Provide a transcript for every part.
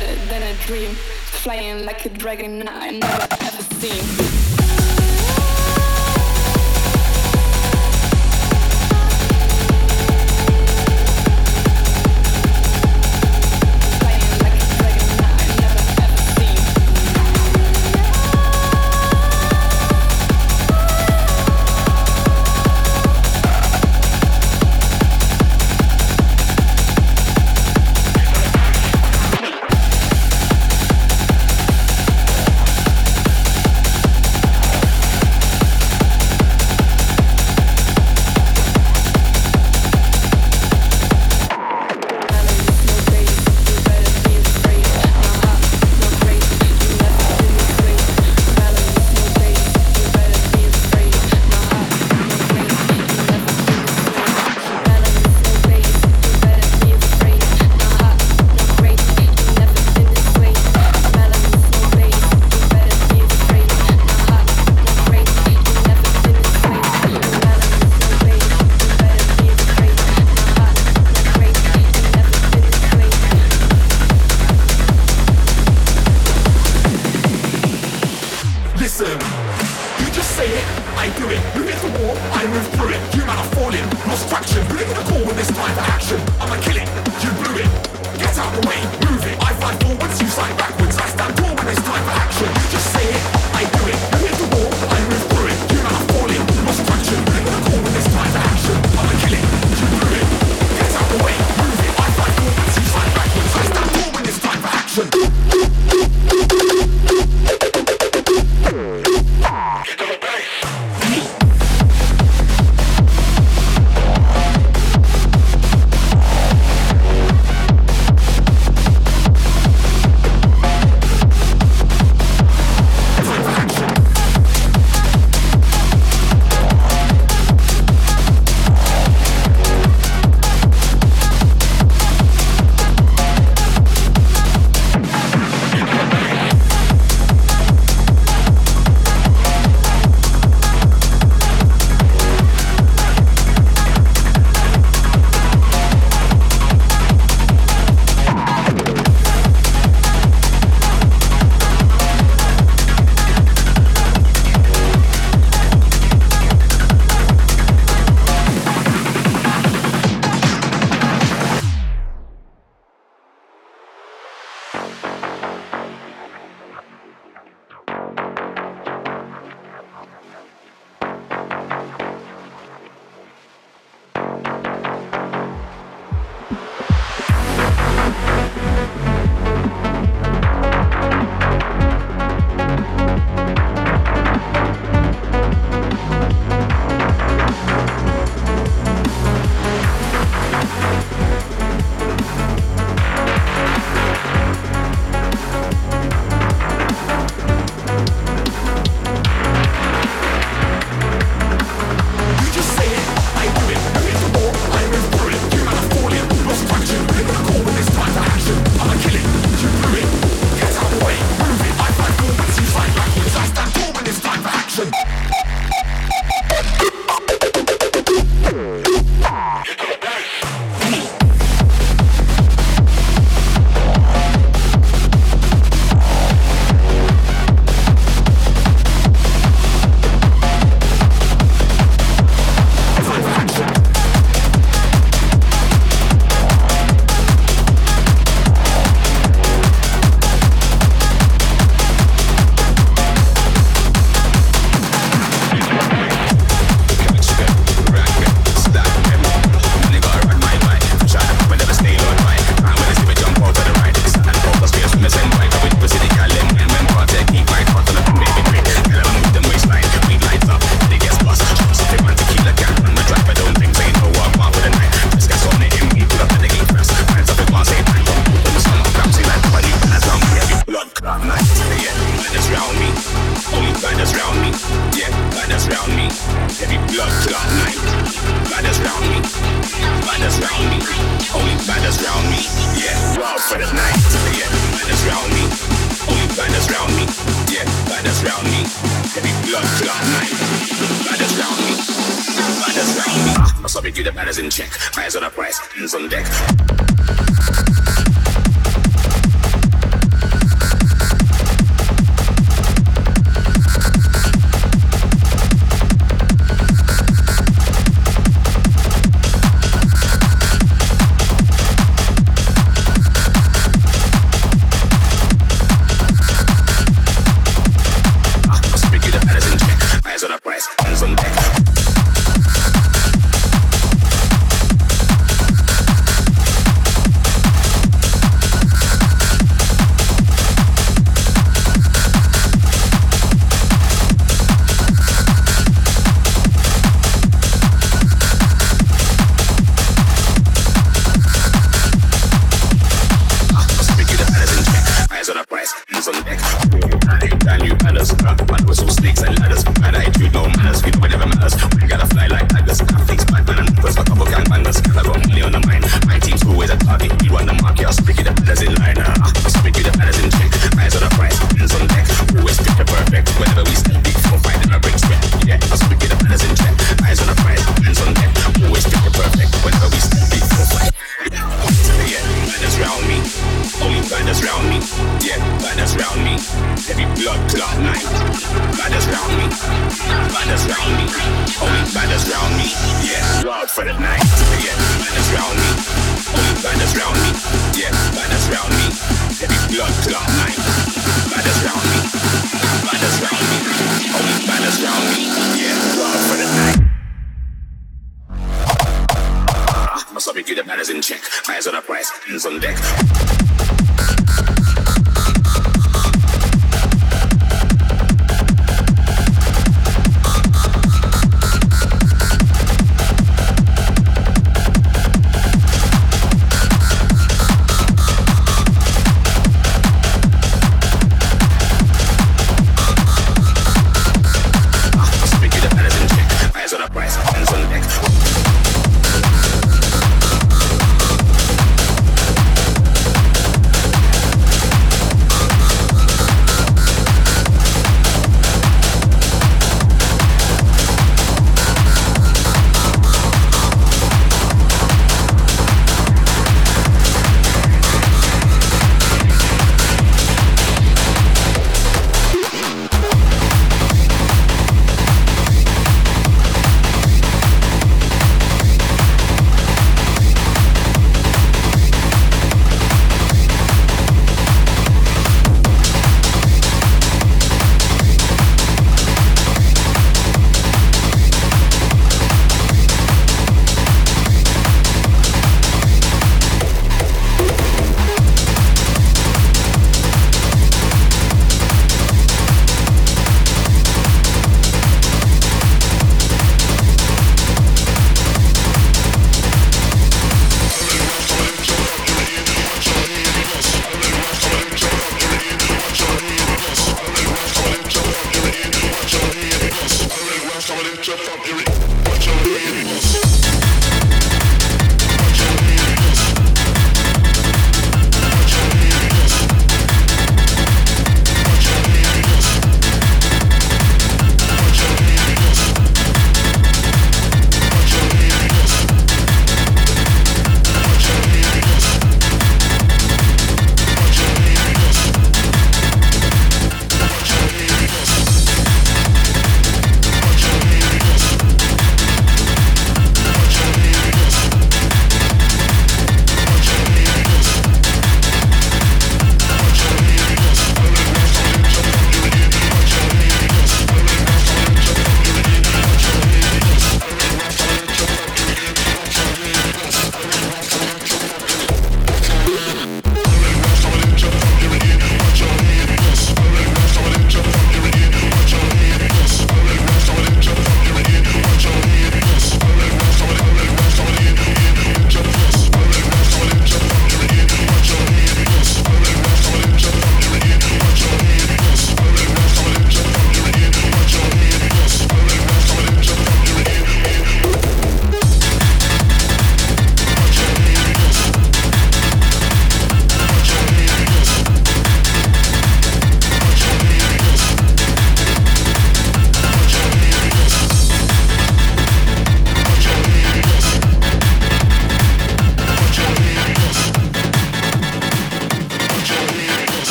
better than a dream, flying like a dragon I never ever seen. Price on deck. for the night. Yeah, banners round me, banners round me. Yeah, banners round me. Heavy blood clot night. Banners round me, banners round me. Only banners round me. Yeah, blood for the night. Must have keep the banners in check. Eyes on the prize, hands on deck.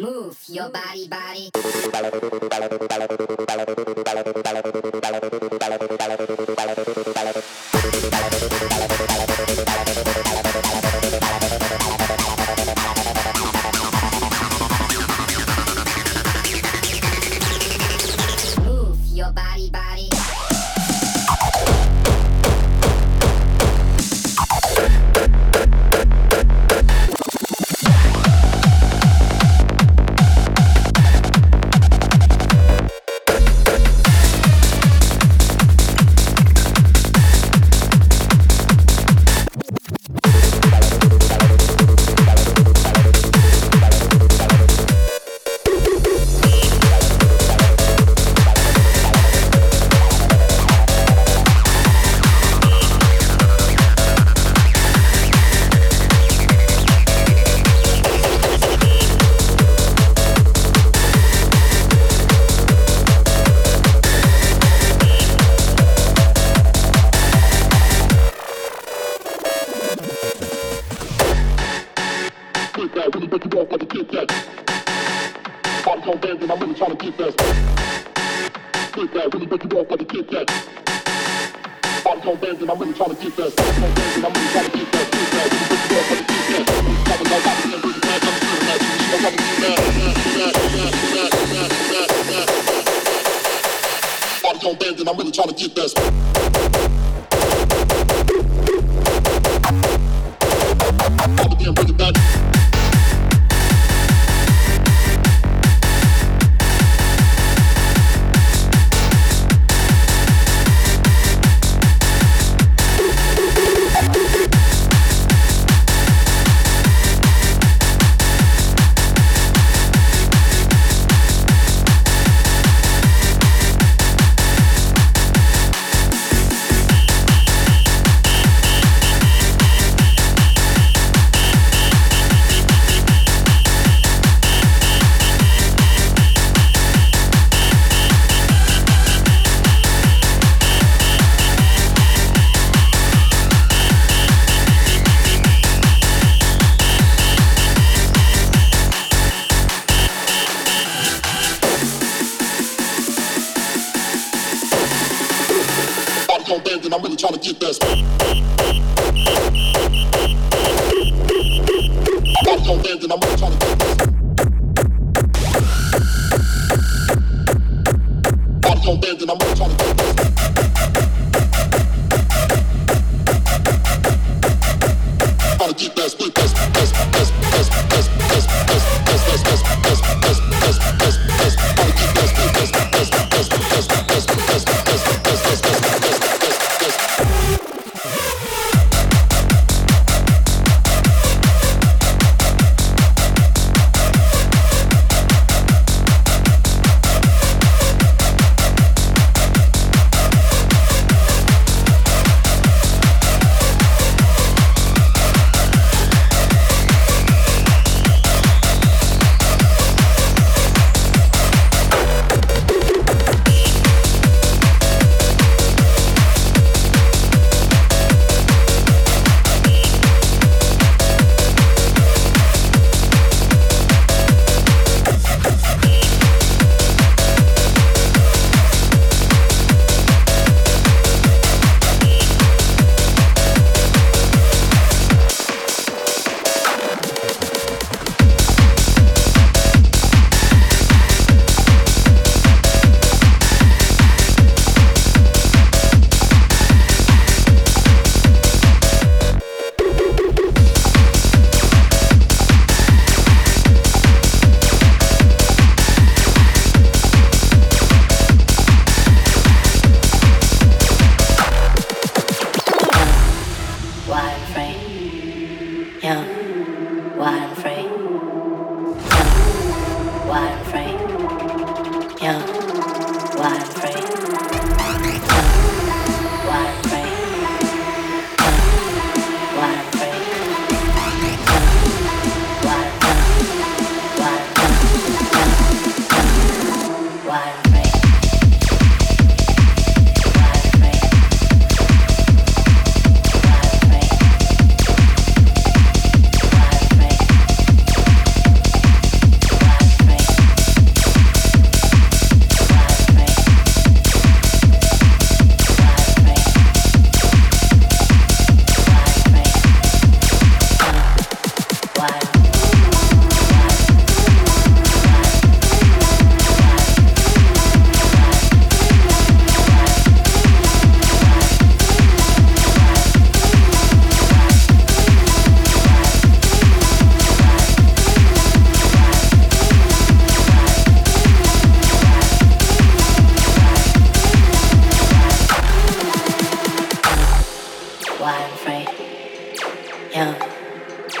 Move your body.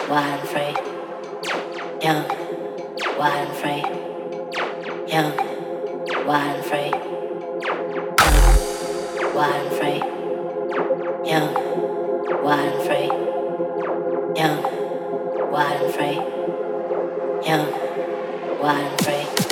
wild and free, young, wild and free, young, wild and free, young, wild and free, young, wild and free, young, wild and free, young, wild and free.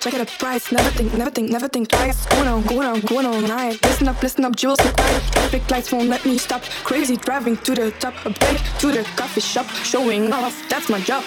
Check it at price. Never think twice. Going on night. Listen up, jewels and quiet. Traffic lights won't let me stop. Crazy driving to the top. A break to the coffee shop. Showing off, that's my job.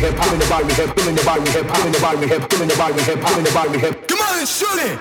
hip hop in the body hip in the body hip hop in the body hip in the body hip hop in the body hip. Come on and shoot it.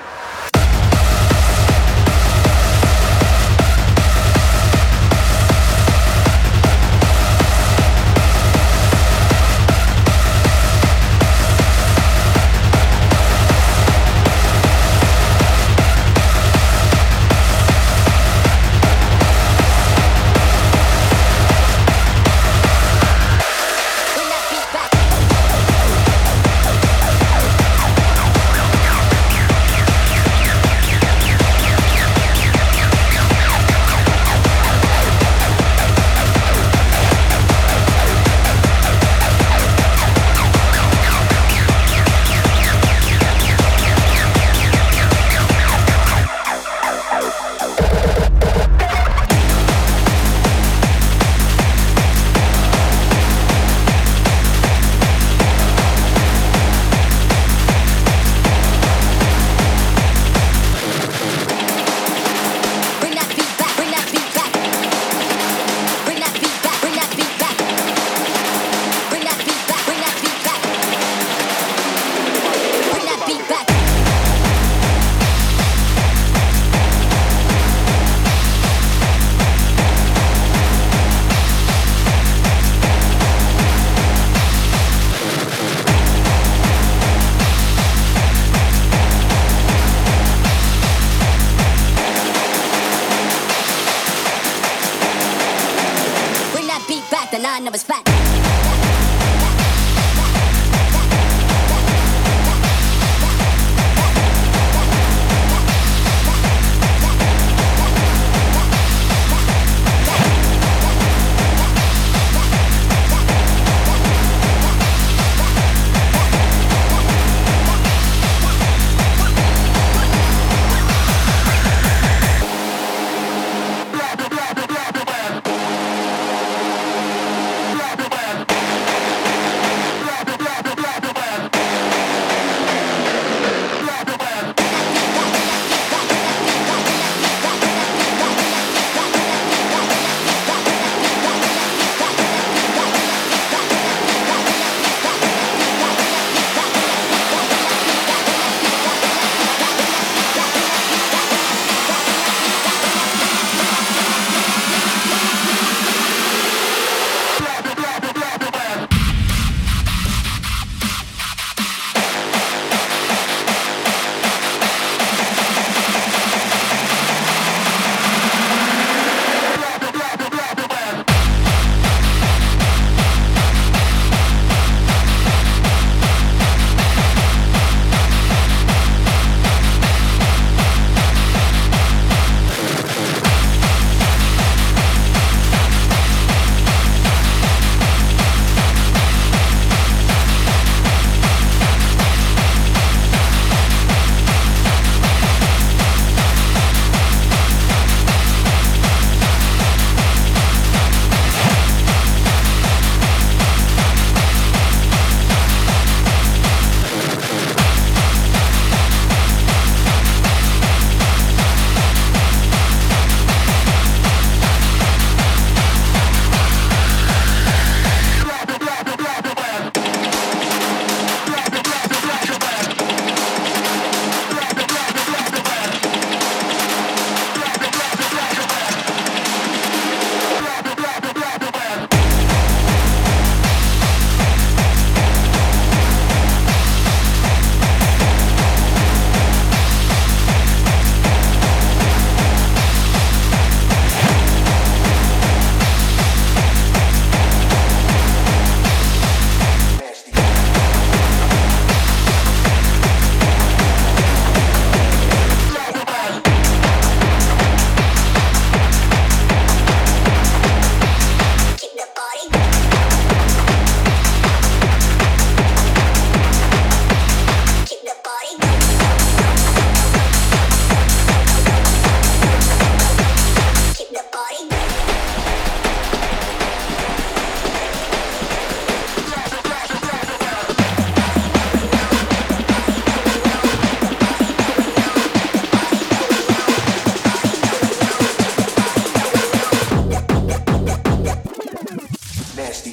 Nasty.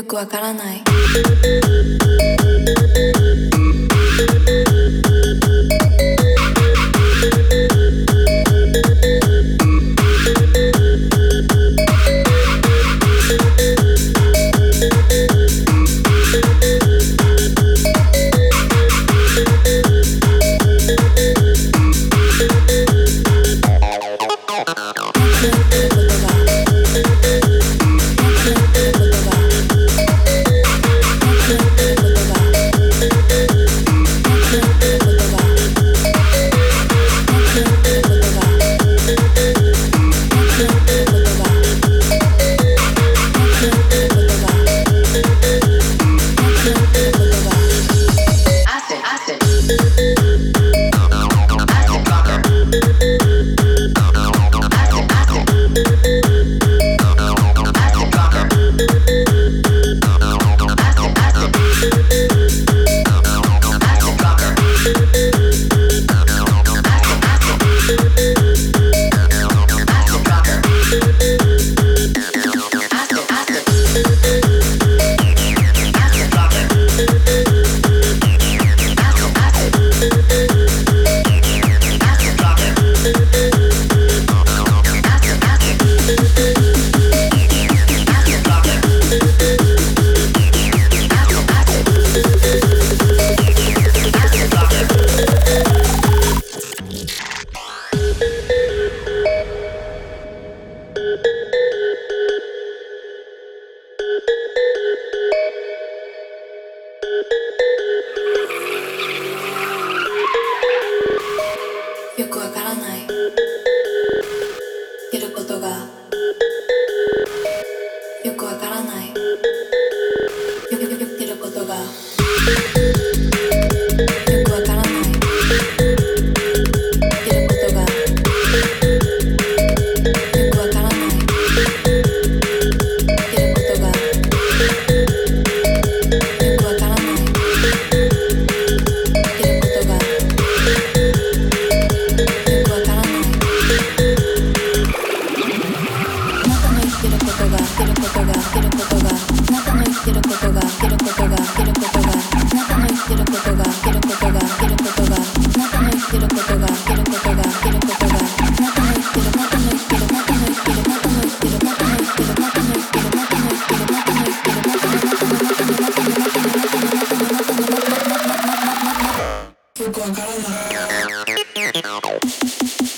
よくわからないよくわからないやることがよくわからないやることがよくわからないやることがよくわからないやることがよくわからないやることが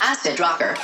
Acid rocker.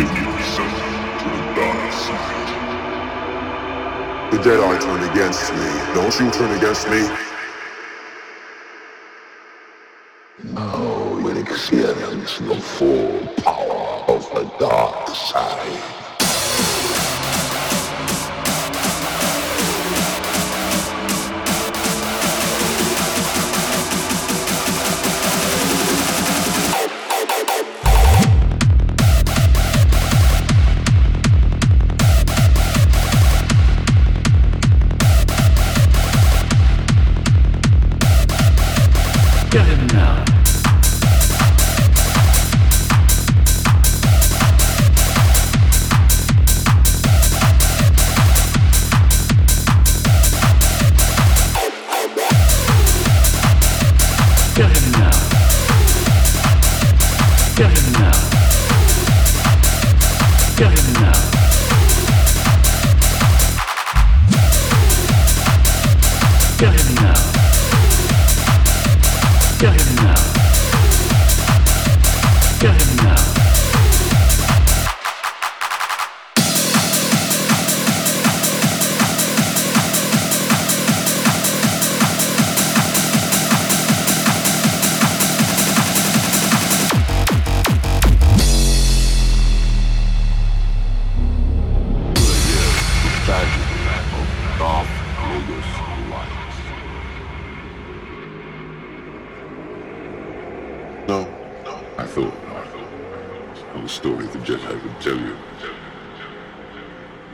give you something to the dark side. The Jedi turned against me. Don't you turn against me? Now you experience the full power of the dark side.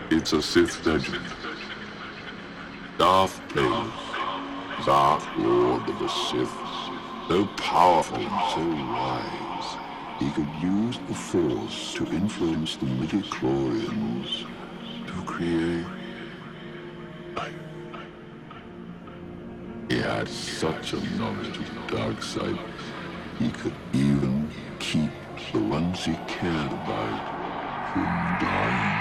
It's a Sith legend. Darth Plagueis, Dark Lord of the Sith, so powerful and so wise, he could use the Force to influence the midichlorians to create life. He had such a knowledge of the dark side, he could even keep the ones he cared about from dying.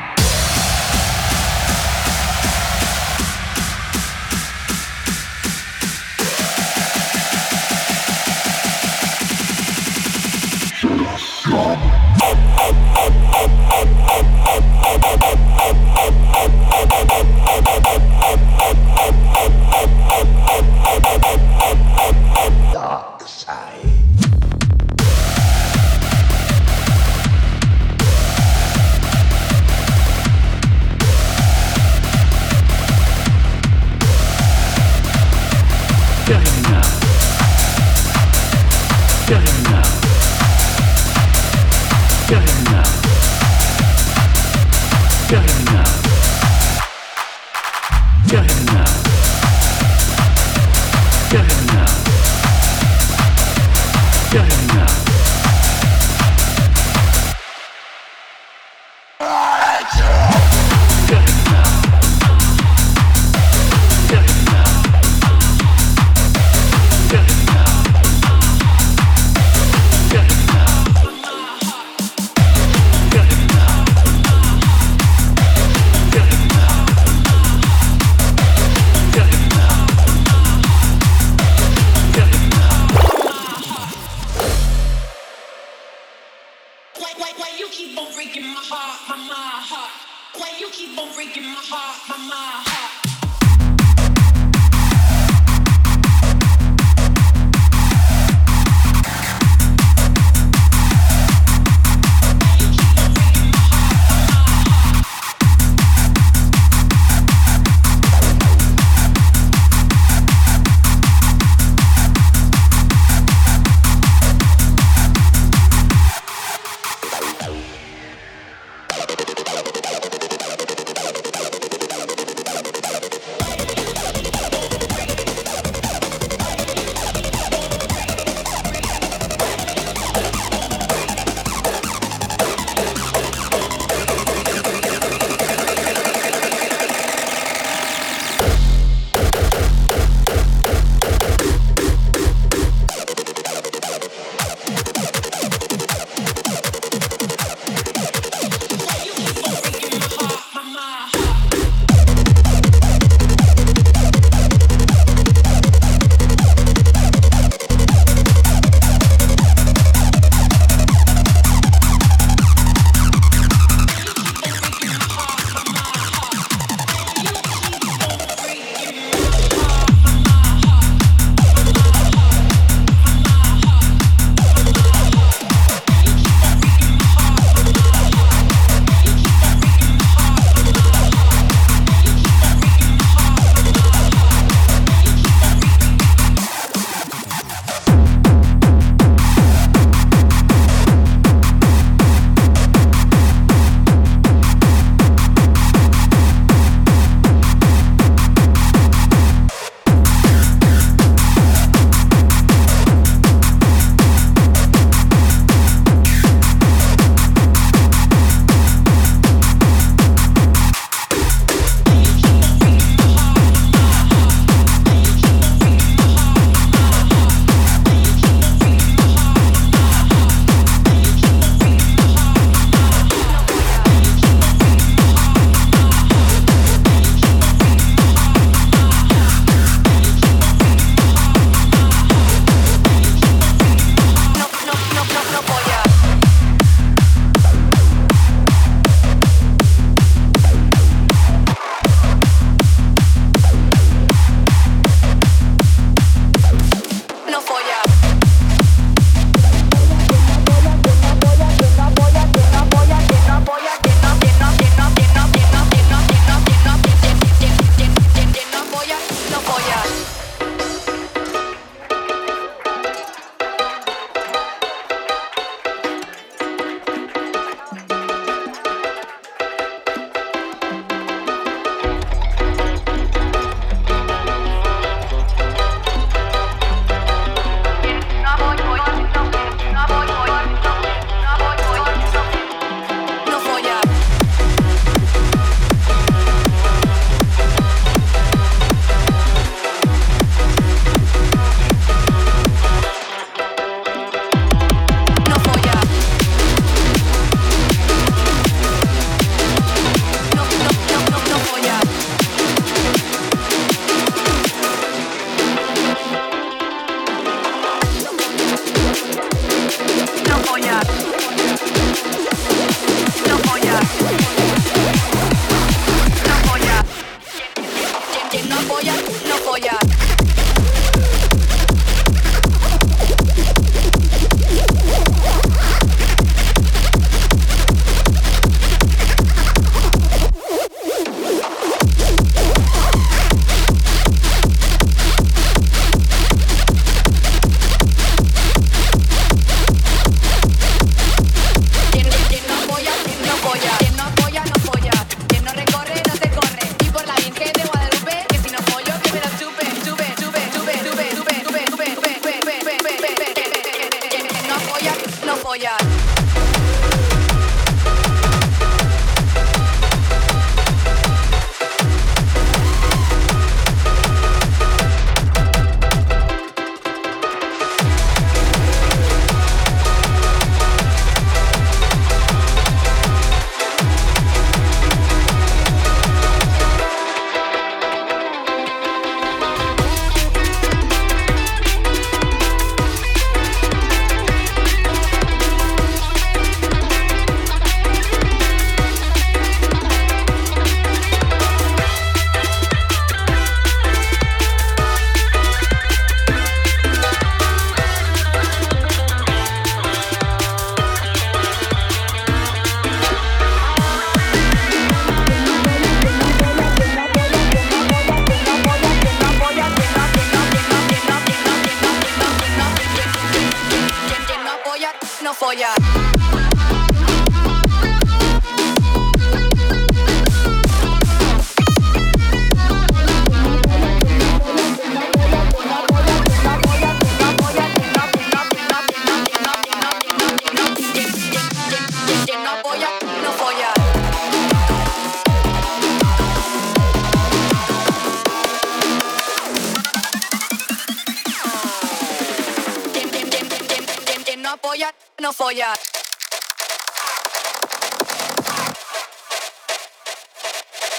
signal for ya.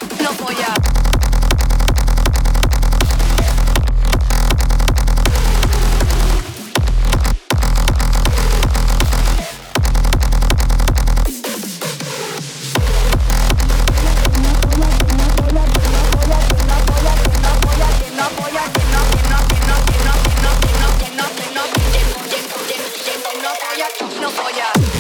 Signal for ya. No for ya.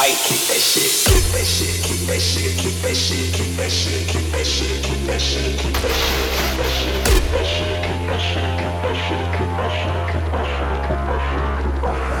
tight, keep that shit, keep that shit, keep that shit, keep that shit, keep that shit, keep that shit, keep that shit, keep that shit, keep that shit, keep that shit, keep that shit, keep that shit, keep that shit, keep that shit, keep that shit, keep that shit.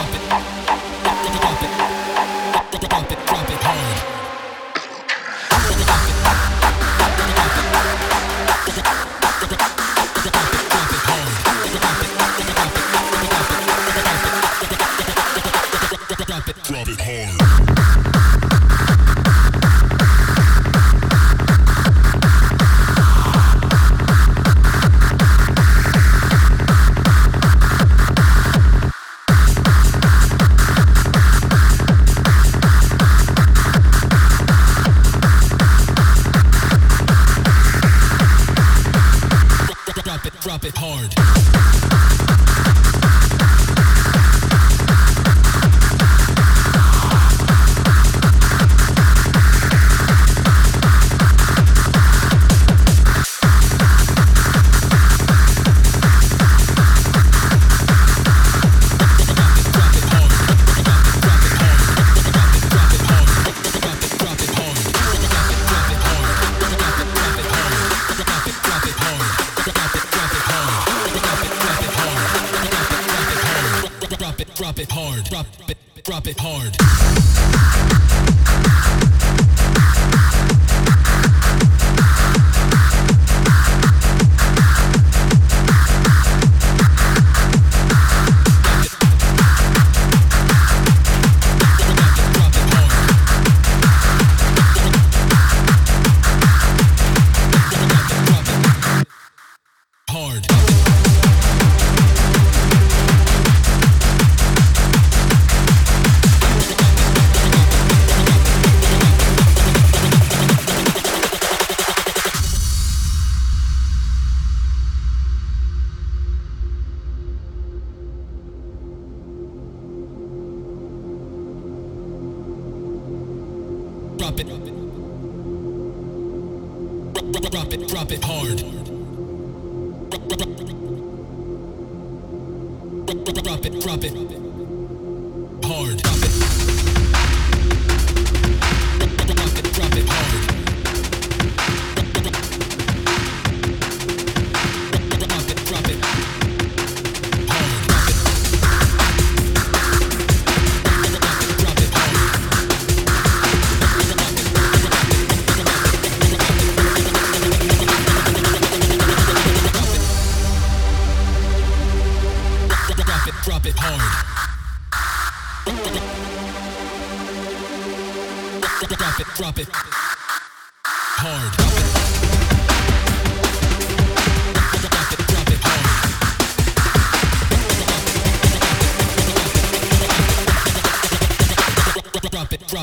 Drop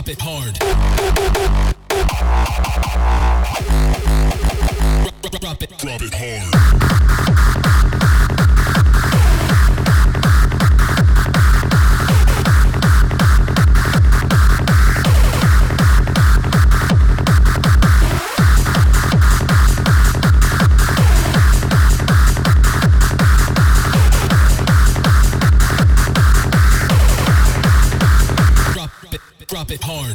it hard.